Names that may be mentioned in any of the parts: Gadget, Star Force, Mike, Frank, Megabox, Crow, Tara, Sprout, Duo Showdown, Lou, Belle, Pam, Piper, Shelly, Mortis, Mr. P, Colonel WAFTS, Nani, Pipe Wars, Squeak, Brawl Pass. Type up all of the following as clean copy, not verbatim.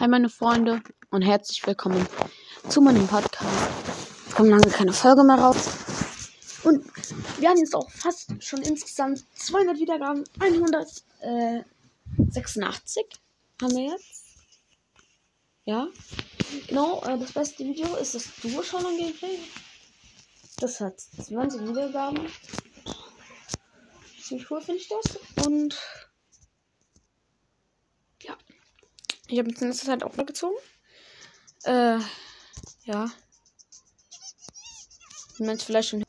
Hi meine Freunde und herzlich willkommen zu meinem Podcast. Kommt lange keine Folge mehr raus. Und wir haben jetzt auch fast schon insgesamt 200 Wiedergaben. 186 haben wir jetzt. Ja. Genau, das beste Video ist das Duo Showdown Gameplay. Das hat 20 Wiedergaben. Ziemlich cool finde ich das. Und ja. Ich habe jetzt in letzter Zeit auch noch gezogen. Ja. Wie man es vielleicht schon.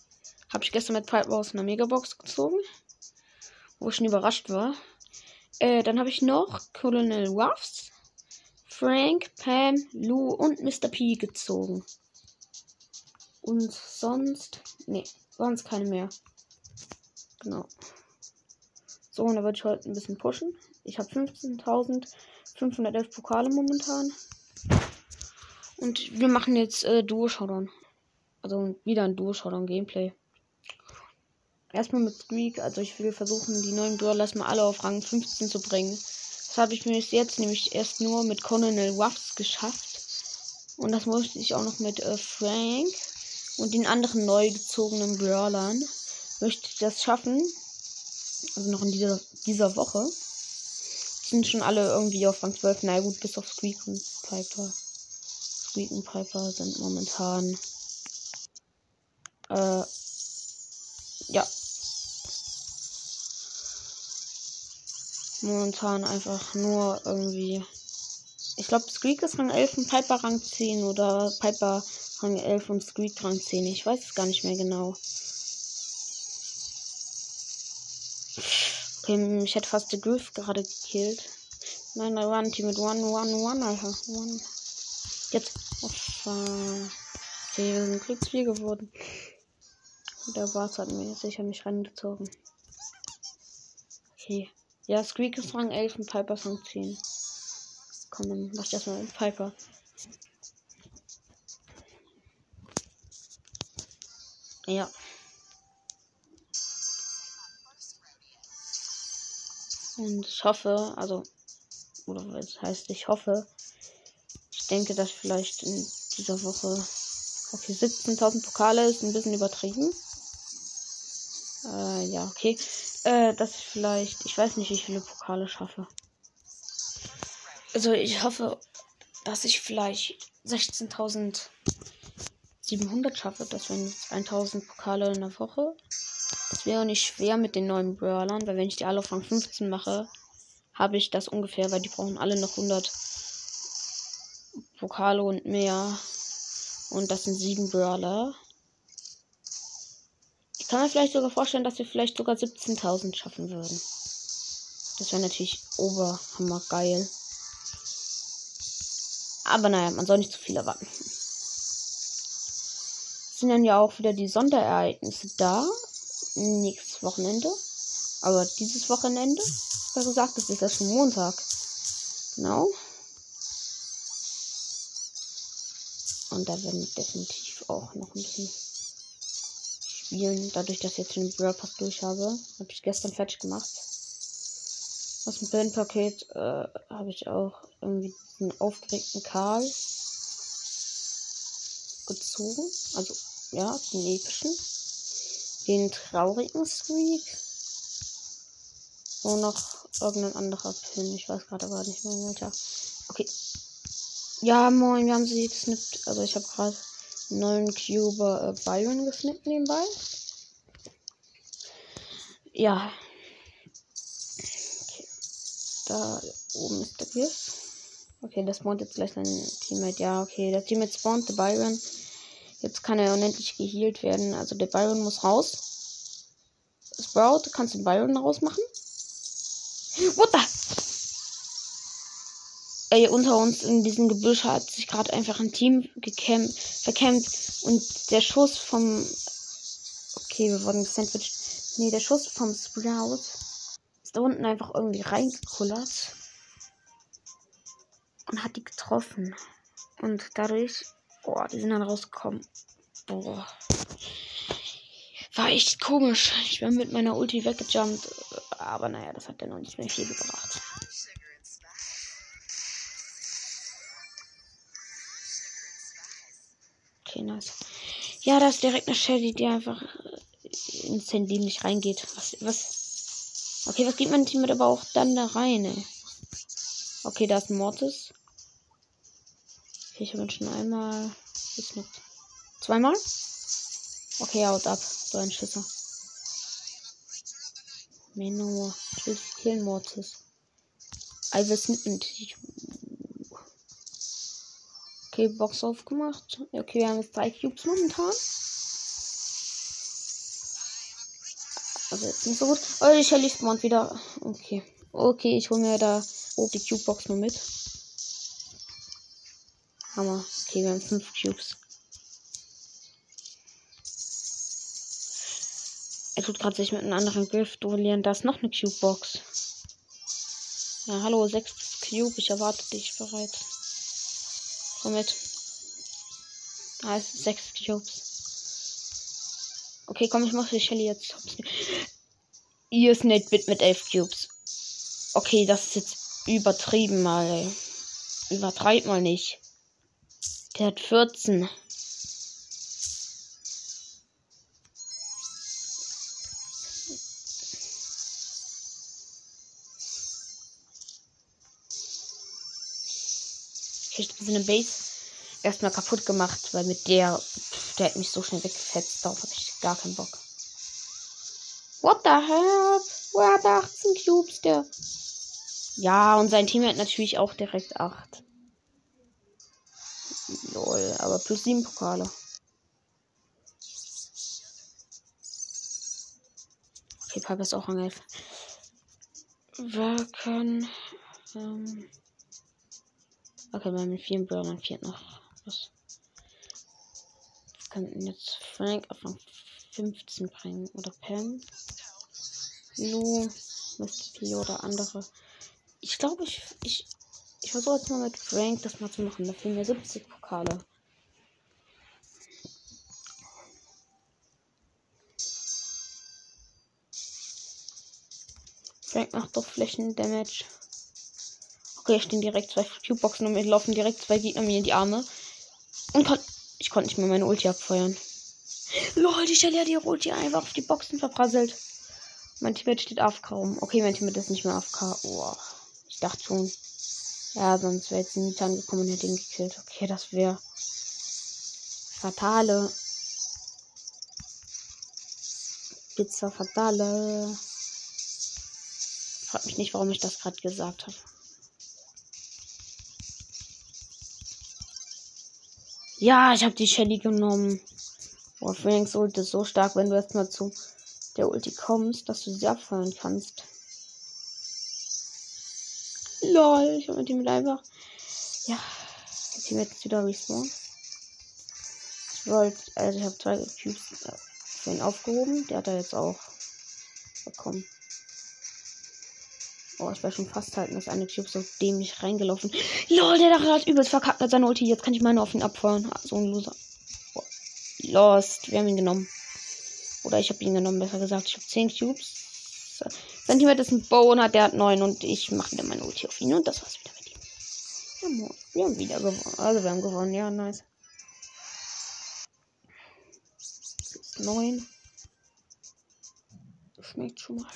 Habe ich gestern mit Pipe Wars in der Megabox gezogen. Wo ich schon überrascht war. Dann habe ich noch Colonel WAFTS, Frank, Pam, Lou und Mr. P gezogen. Und sonst. Nee, sonst keine mehr. Genau. So, und da würde ich heute ein bisschen pushen. Ich habe 15.511 Pokale momentan. Und wir machen jetzt Duo Showdown. Also wieder ein Duo Showdown Gameplay. Erstmal mit Squeak. Also ich will versuchen, die neuen Duo lass mal alle auf Rang 15 zu bringen. Das habe ich mir jetzt nämlich erst nur mit Colonel WAFTS geschafft. Und das musste ich auch noch mit Frank und den anderen neu gezogenen Brawlern. Möchte ich das schaffen. Also noch in dieser Woche. Sind schon alle irgendwie auf Rang 12. Na gut, bis auf Squeak und Piper. Squeak und Piper sind momentan. Ja. Momentan einfach nur irgendwie. Ich glaube, Squeak ist Rang 11 und Piper Rang 10. Oder Piper Rang 11 und Squeak Rang 10. Ich weiß es gar nicht mehr genau. Okay, ich hätte fast den Griff gerade gekillt. Nein, da war ein Team mit 1-1-1, Alter. One. Jetzt. Okay, wir sind Kriegsvieh geworden. Der Boss hat mir sicher nicht reingezogen. Okay. Ja, Squeak ist Rang 11 und Piper ist Rang 10. Komm, dann mach ich erstmal mit Piper. Ja. Und ich hoffe, also, oder was heißt ich hoffe, ich denke, dass vielleicht in dieser Woche, okay, 17.000 Pokale ist ein bisschen übertrieben. Ja, okay. Dass ich vielleicht, ich weiß nicht, wie viele Pokale schaffe. Also ich hoffe, dass ich vielleicht 16.700 schaffe. Das wären jetzt 1.000 Pokale in der Woche. Das wäre nicht schwer mit den neuen Brawlern, weil wenn ich die alle auf Rang 15 mache, habe ich das ungefähr, weil die brauchen alle noch 100 Pokale und mehr. Und das sind 7 Brawler. Ich kann mir vielleicht sogar vorstellen, dass wir vielleicht sogar 17.000 schaffen würden. Das wäre natürlich oberhammer geil. Aber naja, man soll nicht zu viel erwarten. Es sind dann ja auch wieder die Sonderereignisse da. Nächstes Wochenende. Aber dieses Wochenende. Ich habe gesagt, das ist ja schon Montag. Genau. Und da werden wir definitiv auch noch ein bisschen spielen. Dadurch, dass ich jetzt den Brawl Pass durch habe. Habe ich gestern fertig gemacht. Aus dem Bandpaket habe ich auch irgendwie einen aufgeregten Karl gezogen. Also, ja, den epischen. Den traurigen Squeak. Und noch irgendein anderer Pin. Ich weiß gerade aber nicht mehr welcher. Okay. Ja, moin, wir haben sie gesnippt. Also ich habe gerade einen neuen Cuber Byron gesnippt nebenbei. Ja. Okay. Da oben ist der Griff. Okay, das spawnt jetzt gleich sein Teammate. Ja, okay. Der Teammate spawnt, der Byron. Jetzt kann er unendlich geheilt werden. Also der Byron muss raus. Sprout, kannst du den Byron rausmachen? What the? Ey, unter uns in diesem Gebüsch hat sich gerade einfach ein Team verkämpft. Und der Schuss vom... Okay, wir wurden gesandwiched. Nee, der Schuss vom Sprout ist da unten einfach irgendwie reingekullert. Und hat die getroffen. Und dadurch... Boah, die sind dann rausgekommen. Boah. War echt komisch. Ich bin mit meiner Ulti weggejumpt. Aber naja, das hat ja noch nicht mehr viel gebracht. Okay, nice. Ja, da ist direkt eine Shelly, die einfach ins Handy nicht reingeht. Was? Okay, was geht man nicht mit, aber auch dann da rein, ey. Okay, da ist ein Mortis. Okay, ich habe ihn schon einmal. Ist noch. Zweimal? Okay, haut ab. So ein Schisser. Menno. Ich will killen, Mortis. Alles mitnimmt. Okay, Box aufgemacht. Okay, wir haben jetzt 3 Cubes momentan. Also jetzt nicht so gut. Oh, die Shelly spawnt wieder. Okay. Okay, ich hole mir da die Cube-Box nur mit. Hammer. Okay, wir haben 5 Cubes. Er tut gerade sich mit einem anderen Griff duellieren. Da ist noch eine Cube-Box. Ja, hallo, 6 Cube. Ich erwarte dich bereits. Womit? Ah, es sind 6 Cubes. Okay, komm, ich mache die Shelly jetzt. Ihr Snake-Bit mit 11 Cubes. Okay, das ist jetzt übertrieben mal, ey. Übertreib mal nicht. Der hat 14. Eine Base erstmal kaputt gemacht, weil mit der hat mich so schnell weggefetzt. Darauf habe ich gar keinen Bock. What the hell? Wer hat 18 Cubes, der? Ja, und sein Team hat natürlich auch direkt 8. Lol, aber plus 7 Pokale. Okay, Piper ist auch an 11. Wir können. Okay, wir haben 4 Brawler und 4 noch. Was? Wir könnten jetzt Frank auf 15 bringen. Oder Pam. Lou, Mr. P oder andere. Ich glaube, ich versuche jetzt mal mit Frank das mal zu machen. Da fehlen mir 70 Pokale. Frank macht doch Flächendamage. Okay, stehen direkt 2 Cubeboxen und mir laufen direkt 2 Gegner mir in die Arme. Und ich konnte nicht mehr meine Ulti abfeuern. Lol, die Shelly hat ihre Ulti einfach auf die Boxen verprasselt. Mein Teammate steht AFK rum. Okay, mein Teammate ist nicht mehr AFK. Oh, ich dachte schon. Ja, sonst wäre jetzt nie Tan gekommen und hätte ihn gekillt. Okay, das wäre fatale. Pizza fatale. Fragt mich nicht, warum ich das gerade gesagt habe. Ja, ich habe die Shelly genommen. Boah, Frank sollte so stark, wenn du erstmal zu der Ulti kommst, dass du sie abfeuern kannst. Lol, ich habe mit ihm einfach. Ja, jetzt wird wieder respawn. Also ich habe 2 Cubes für ihn aufgehoben. Der hat er jetzt auch bekommen. Oh, ich war schon fast halten, dass eine Cube so dämlich reingelaufen. Lol, der Drache hat übelst verkackt mit seiner Ulti. Jetzt kann ich meine auf ihn abfahren. Ah, so ein Loser. Oh, lost. Wir haben ihn genommen. Oder ich habe ihn genommen, besser gesagt. Ich habe 10 Cubes. So. Sein Team ist ein Boner, der hat 9 und ich mache wieder meine Ulti auf ihn. Und das war's wieder mit ihm. Ja, wir haben wieder gewonnen. Also wir haben gewonnen. Ja, nice. 9. Schmeckt schon mal.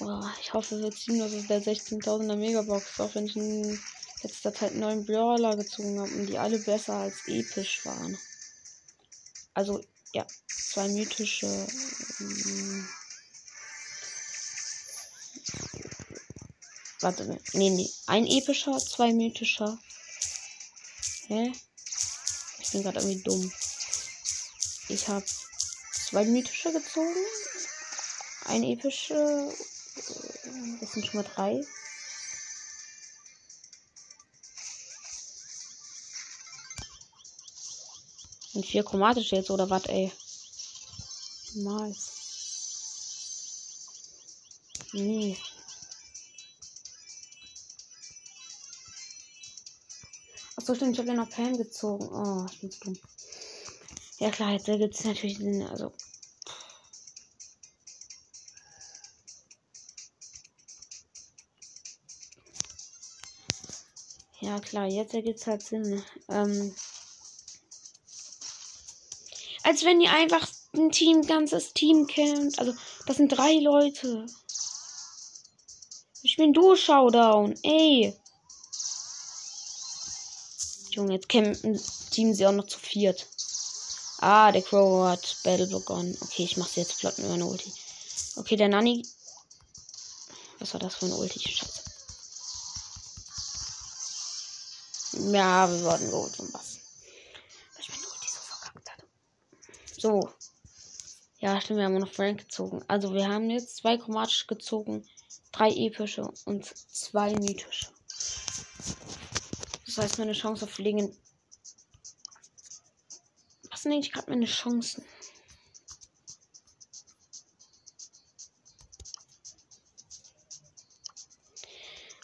Oh, ich hoffe so ziemlich, dass es der 16.000er Megabox, auch wenn ich in letzter Zeit 9 Brawler gezogen habe und die alle besser als episch waren. Also, ja, 2 mythische. Warte, nee. Ein epischer, 2 mythischer. Hä? Ich bin gerade irgendwie dumm. Ich habe 2 mythische gezogen. Ein epische. Das sind schon mal 3. Und 4 chromatische jetzt, oder was, ey? Mal. Nee. Achso, stimmt, ich habe ja noch Pam gezogen. Oh, ich bin dumm. Ja klar, jetzt gibt es natürlich den, also. Ja klar, jetzt ergibt es halt Sinn. Als wenn ihr einfach ein Team, ganzes Team kennt. Also, das sind 3 Leute. Ich bin Duo Showdown. Ey. Junge, jetzt campen Team sie auch noch zu 4. Ah, der Crow hat Battle begonnen. Okay, ich mache sie jetzt flott mit meiner Ulti. Okay, der Nani. Was war das für eine Ulti? Scheiße. Ja, wir wurden geholt und was. Weil ich meine Ulti so verkackt hatte. So. Ja, stimmt, wir haben noch Frank gezogen. Also, wir haben jetzt 2 chromatisch gezogen, 3 epische und 2 mythische. Das heißt, meine Chance auf Legen. Was sind eigentlich gerade meine Chancen?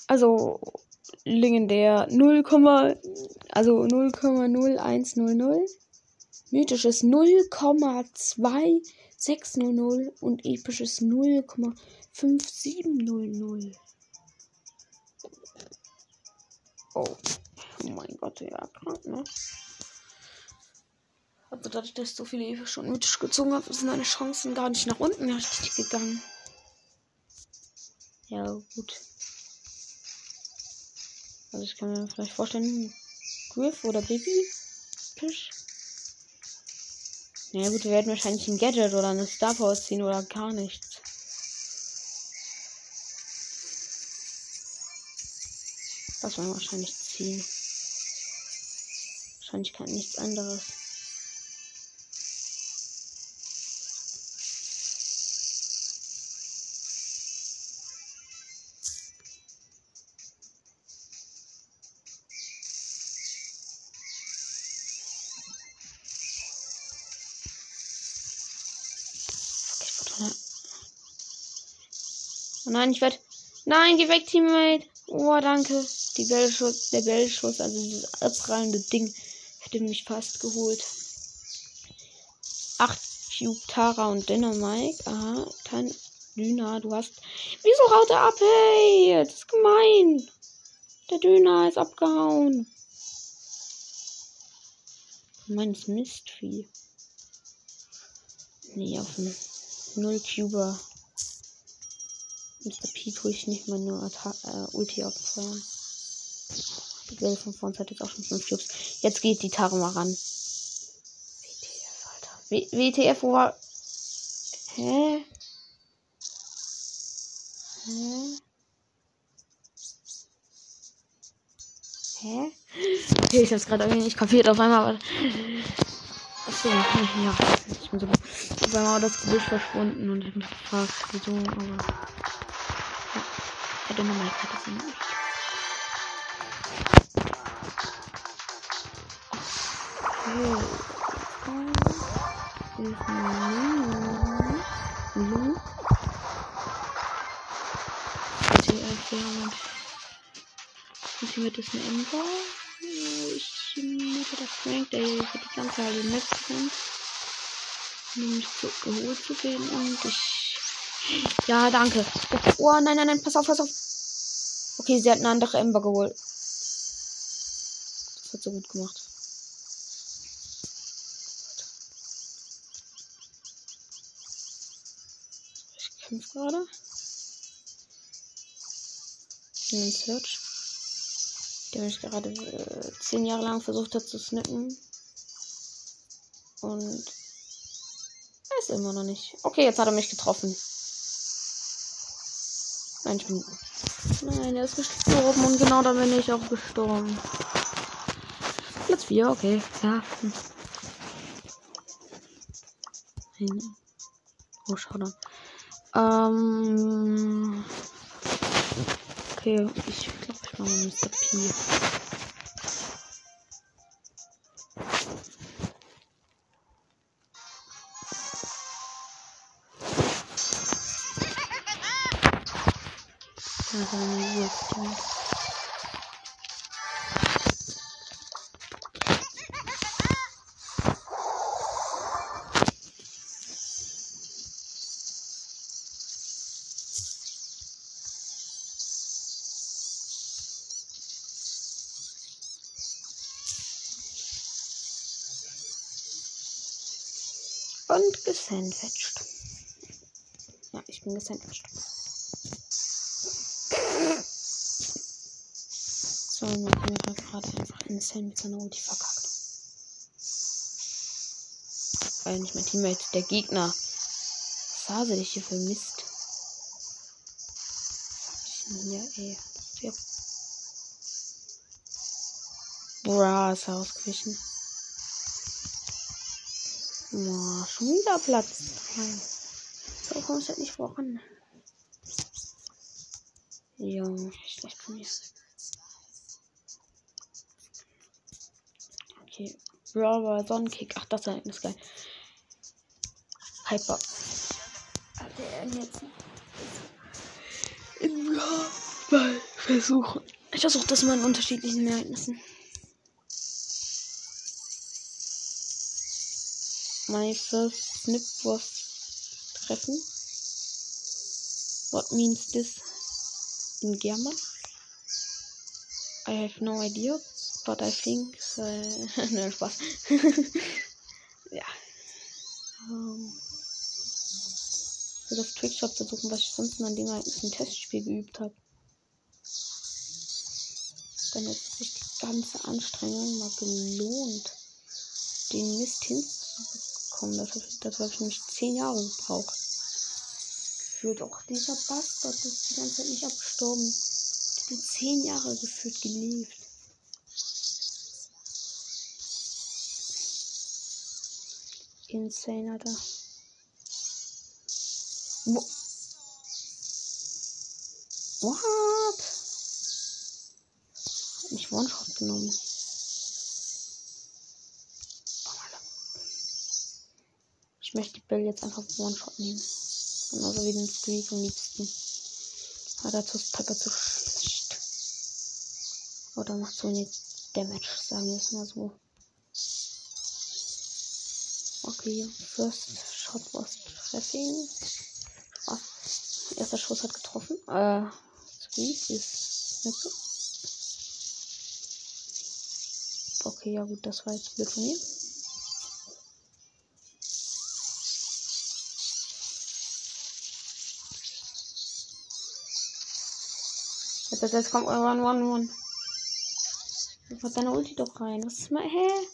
Also, legendär 0,0100. Mythisches 0,2600 und episches 0,5700. Oh mein Gott, ja, krank, ne? Also dadurch, dass ich so viele epische und mythisch gezogen habe, sind meine Chancen gar nicht nach unten richtig gegangen. Ja, gut. Also ich kann mir vielleicht vorstellen, Griff oder Baby Pisch. Na ja, gut, wir werden wahrscheinlich ein Gadget oder eine Star Force ziehen oder gar nichts. Das wollen wir wahrscheinlich ziehen. Wahrscheinlich kann nichts anderes. Nein, ich werde. Nein, geh weg, Teammate. Oh, danke. Die Bälleschuss, der Bälleschuss, also dieses abprallende Ding, hätte mich fast geholt. 8 Cube, Tara und Dinner, Mike. Aha, kein Dünner, du hast. Wieso haut er ab? Hey, das ist gemein. Der Dünner ist abgehauen. Meins Mistvieh. Nee, auf dem 0-Cuber. Mr. P tue ich nicht mal nur Ulti abfeuern. Die Belle von vorne hat jetzt auch schon 5 Cubes. Jetzt geht die Tara mal ran. WTF, Alter. WTF, wo war... Hä? Hä? Hä? Okay, ich hab's gerade irgendwie nicht kapiert. Auf einmal war... Achso, ja. Ich bin so... Auf einmal war das Gebüsch verschwunden und ich hab mich gefragt, wieso, aber... Nochmal, ich hatte sie nicht. Okay. Ist Lou. Ich mit das eine Ember. Ich nehme das Frank, der hier die ganze halbe Map kennt. Um mich zur Ruhe zu gehen und ich. Ja, danke. Oh, nein, nein, nein, pass auf, pass auf. Okay, sie hat eine andere Ember geholt. Das hat so gut gemacht. Ich kämpfe gerade. In den Search. Der mich gerade 10 Jahre lang versucht hat zu snippen. Und... er ist immer noch nicht. Okay, jetzt hat er mich getroffen. Nein, ich bin. Nein, er ist gestorben und genau da bin ich auch gestorben. Platz 4, okay. Ja. Nein. Oh, schau da. Okay, ich glaube, ich mache mal Mr. P. Und gesandwiched. Ja, ich bin gesandwiched. So, und ich habe mir gerade einfach einen Sand mit seiner Ulti verkackt. Weil nicht mein Teammate, der Gegner. Was habe ich hier für Mist? Was hab ich denn hier, ey? Ja. Bra, ist ausgewichen. Boah, schon wieder Platz. So komme ich halt nicht voran. Junge, schlecht von mir. Okay. Brawl, Sonnenkick. Ach, das Ereignis ist geil. Piper. Okay, jetzt. In Brawl versuchen. Ich versuche das mal in unterschiedlichen Ereignissen. My first snip was treffen. What means this in German? I have no idea, but I think no Spaß. Ja. Für das Trickshot versuchen, was ich sonst an dem halt ein Testspiel geübt habe. Dann hat sich die ganze Anstrengung mal gelohnt, den Mist hinzubekommen. Das habe ich nämlich 10 Jahre gebraucht. Gefühlt auch dieser Bastard ist die ganze Zeit nicht abgestorben. Ich bin 10 Jahre gefühlt gelebt. Insane, Alter. What? Hat mich One-Shot genommen. Ich möchte die Belle jetzt einfach One-Shot nehmen. Genauso wie den Squeak am liebsten. Aber dazu ist Piper zu schlecht. Oder macht so eine Damage, sagen wir es mal so. Okay, First Shot was treffing. Ah, erster Schuss hat getroffen. Squeak ist nicht so. Okay, ja gut, das war jetzt blöd von mir. Jetzt kommt euer One. Jetzt macht deine Ulti doch rein. Was ist mal. Hä?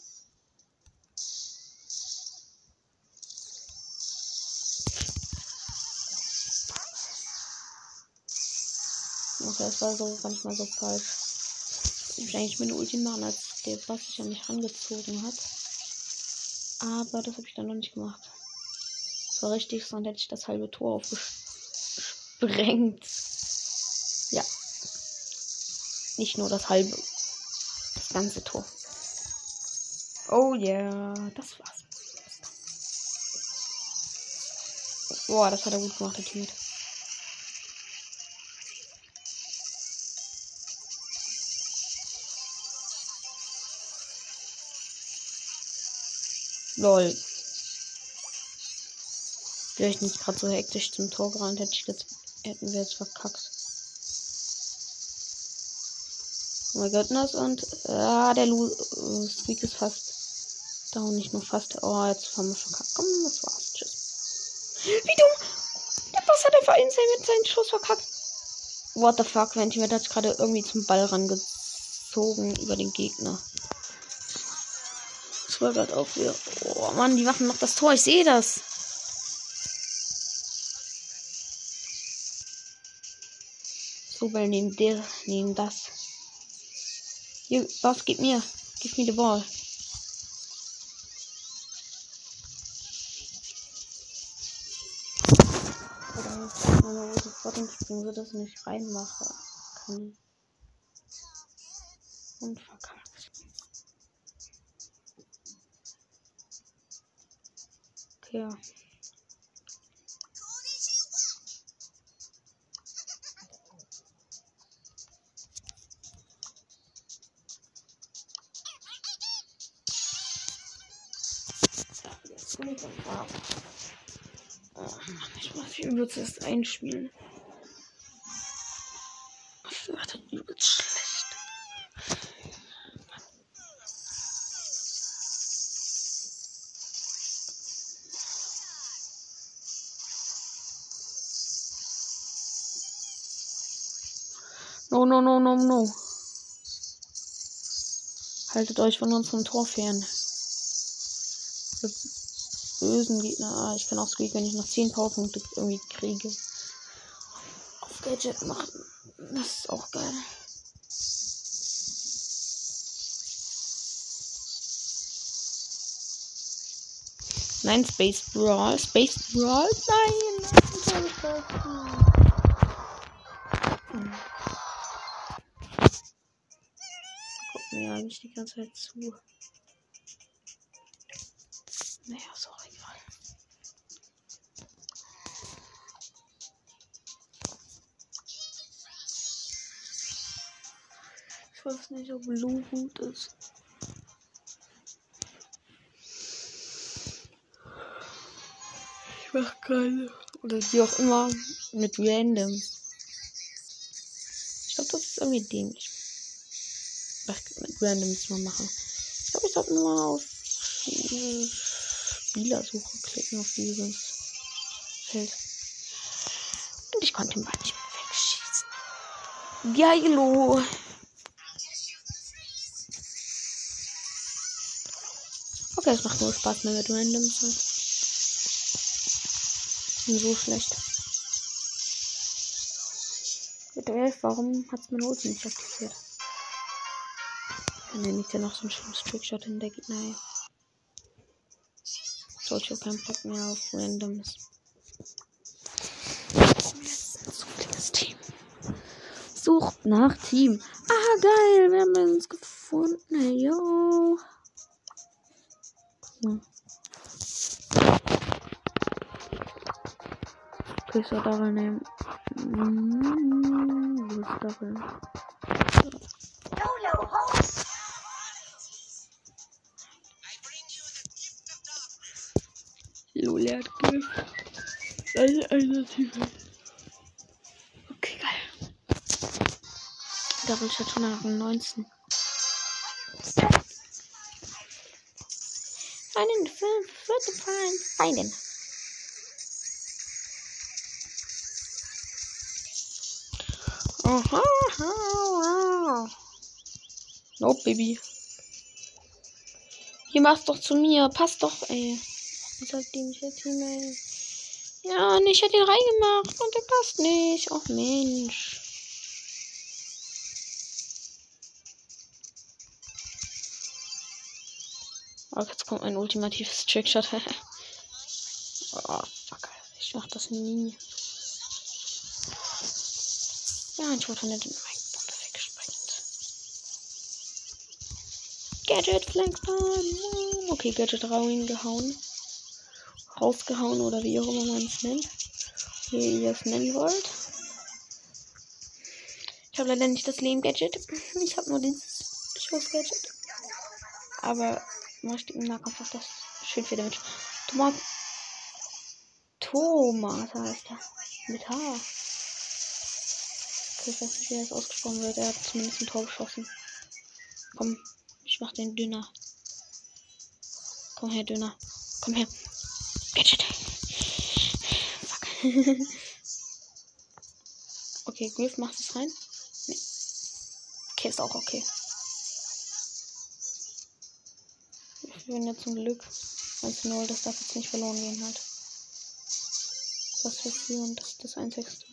Okay, das war so manchmal so falsch. Ich würde eigentlich meine Ulti machen, als der Boss sich an mich rangezogen hat. Aber das habe ich dann noch nicht gemacht. Das war richtig, sonst hätte ich das halbe Tor aufgesprengt. Ja. Nicht nur das halbe. Das ganze Tor. Oh yeah. Das war's. Boah, das hat er gut gemacht, der Typ. Lol. Wäre ich nicht gerade so hektisch zum Tor gerannt, hätten wir jetzt verkackt. Oh mein Gott, und der Lou Squeak ist fast da und nicht nur fast. Oh, jetzt haben wir schon verkackt. Komm, das war's. Tschüss. Wie dumm! Der Boss hat einfach insane mit seinen Schuss verkackt. What the fuck, mein Team hat gerade irgendwie zum Ball rangezogen über den Gegner. Das war gerade auch wieder. Oh Mann, die machen noch das Tor, ich sehe das. So, weil nehmen das. Hier, was gib mir? Gib mir die Ball. Oder wenn ich sofort ins Springen würde, dass ich nicht reinmache. Und verkackt. Okay, ja. Oh Mann, ich muss mich übelst erst einspielen. Das macht das übelst schlecht. No, no, no, no, no. Haltet euch von unserem Tor fern. Bösen Gegner. Ah, ich kann auch Squeak, wenn ich noch 10 Powerpunkte irgendwie kriege. Auf Gadget machen. Das ist auch geil. Nein, Space Brawl. Space Brawl? Nein! Das habe ich vergessen. Guck mir eigentlich die ganze Zeit zu. Naja, ist auch egal. Ich weiß nicht, ob Lou gut ist. Ich mach keine. Oder wie auch immer. Mit Random. Ich glaube, das ist irgendwie dämlich. Mit Random müssen wir machen. Ich glaube, ich sollte nur mal auf Spielersuche klicken, auf dieses Feld. Und ich konnte ihn bald nicht mehr wegschießen. Geilo! Okay, es macht nur Spaß mehr mit Random. So schlecht. Mit 11, warum hat es meine Ulti nicht aktiviert? Dann liegt ja noch so ein schönes Trickshot in der Gegner. Sollte auch keinen Bock mehr auf Randoms. Sucht das Team. Sucht nach Team. Ah, geil, wir haben uns gefunden. Jo. Hm. Okay, so Double nehmen. Wo ist Double? Lole hat Gift. Eine Alternative. Okay, geil. Double Shot 119. Einen 5, 4. Einen. Aha, aha. Nope, Baby. Hier mach's doch zu mir. Passt doch, ey. Ich hab den nicht jetzt hinein. Ja, ich hätte ihn reingemacht und der passt nicht. Och Mensch. Oh, jetzt kommt ein ultimatives Trickshot. Oh, fuck. Ich mach das nie. Ja, ich wurde von der Mike-Bombe weggesprengt. Gadget Flankstorm. Okay, Gadget reingehauen. Rausgehauen oder wie auch immer man es nennt. Wie ihr es nennen wollt. Ich habe leider nicht das Lehm-Gadget. Ich habe nur dieses Schuss-Gadget. Aber im richtigen Nahkampf ist das schön für Damage. Thomas heißt er. Mit H. Okay, ich weiß nicht, wie das ausgesprochen wird. Er hat zumindest ein Tor geschossen. Komm, ich mach den Dünner. Komm her, Dünner. Komm her. Gadget. Fuck. Okay, Griff macht es rein. Nee. Okay, ist auch okay. Ich bin ja zum Glück 1-0, das darf jetzt nicht verloren gehen halt. Das wir führen, das ist das Einzigste.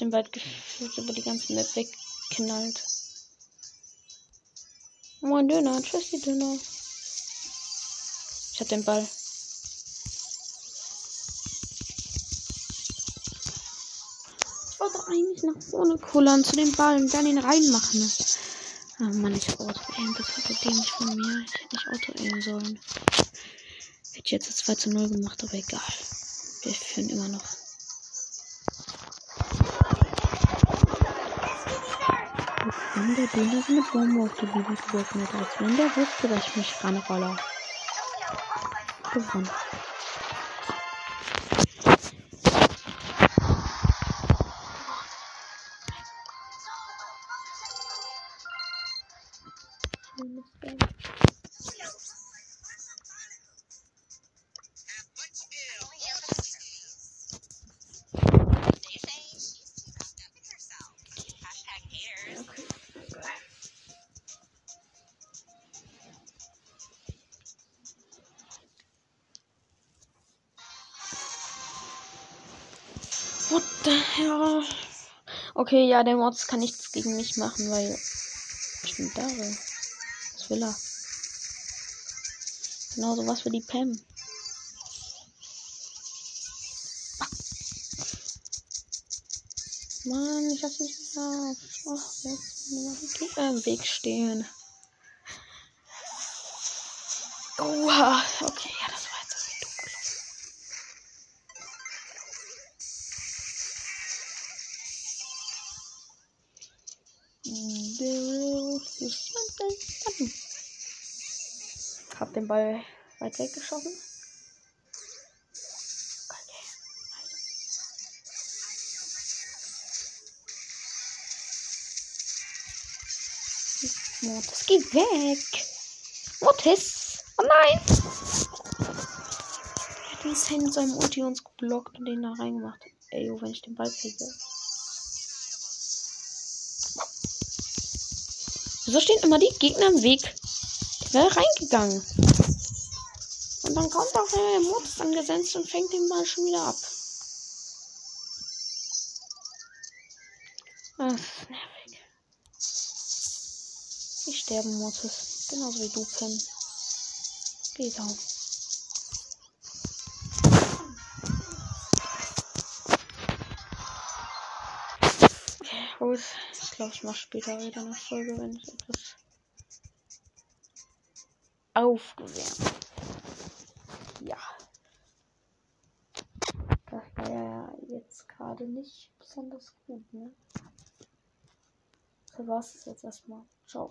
Den Wald geführt, über die ganze Map wegknallt. Moin Döner, tschüss die Döner. Ich hab den Ball. Ich wollte eigentlich nach vorne kullern zu dem Ball und dann ihn reinmachen. Oh Mann, ich hab Auto-Aim, das war doch dämlich von mir. Ich hätte nicht Auto-Aim sollen. Hätte ich jetzt das 2-0 gemacht, aber egal. Wir führen immer noch. Wenn der Döner so eine Bombe auf die Bühne geworfen hat, als wenn der wusste, dass ich mich ranrolle. Gewonnen. Ja. Okay, ja, der Mortis kann nichts gegen mich machen, weil ich bin da. Was will er? Genau so was für die Pam. Mann, ich lass mich auf. Oh, jetzt will ich mir im Weg stehen. Oha, okay, ja, das war jetzt so dunkel. Hab den Ball weit weg geschossen. Mortis, geh weg! Mortis! Oh nein! Die ist mit seinem Ulti uns geblockt und den da reingemacht. Ey, wenn ich den Ball kriege. So stehen immer die Gegner im Weg. Der wäre reingegangen. Und dann kommt auch der Mortis angesetzt und fängt den Ball schon wieder ab. Ach, das ist nervig. Ich sterbe, Mortis. Genauso wie du, Pam. Geh da. Gut. Ich glaube, ich mache später wieder eine Folge, wenn ich etwas aufgewärmt. Ja. Das war ja jetzt gerade nicht besonders gut, ne? So war es jetzt erstmal. Ciao.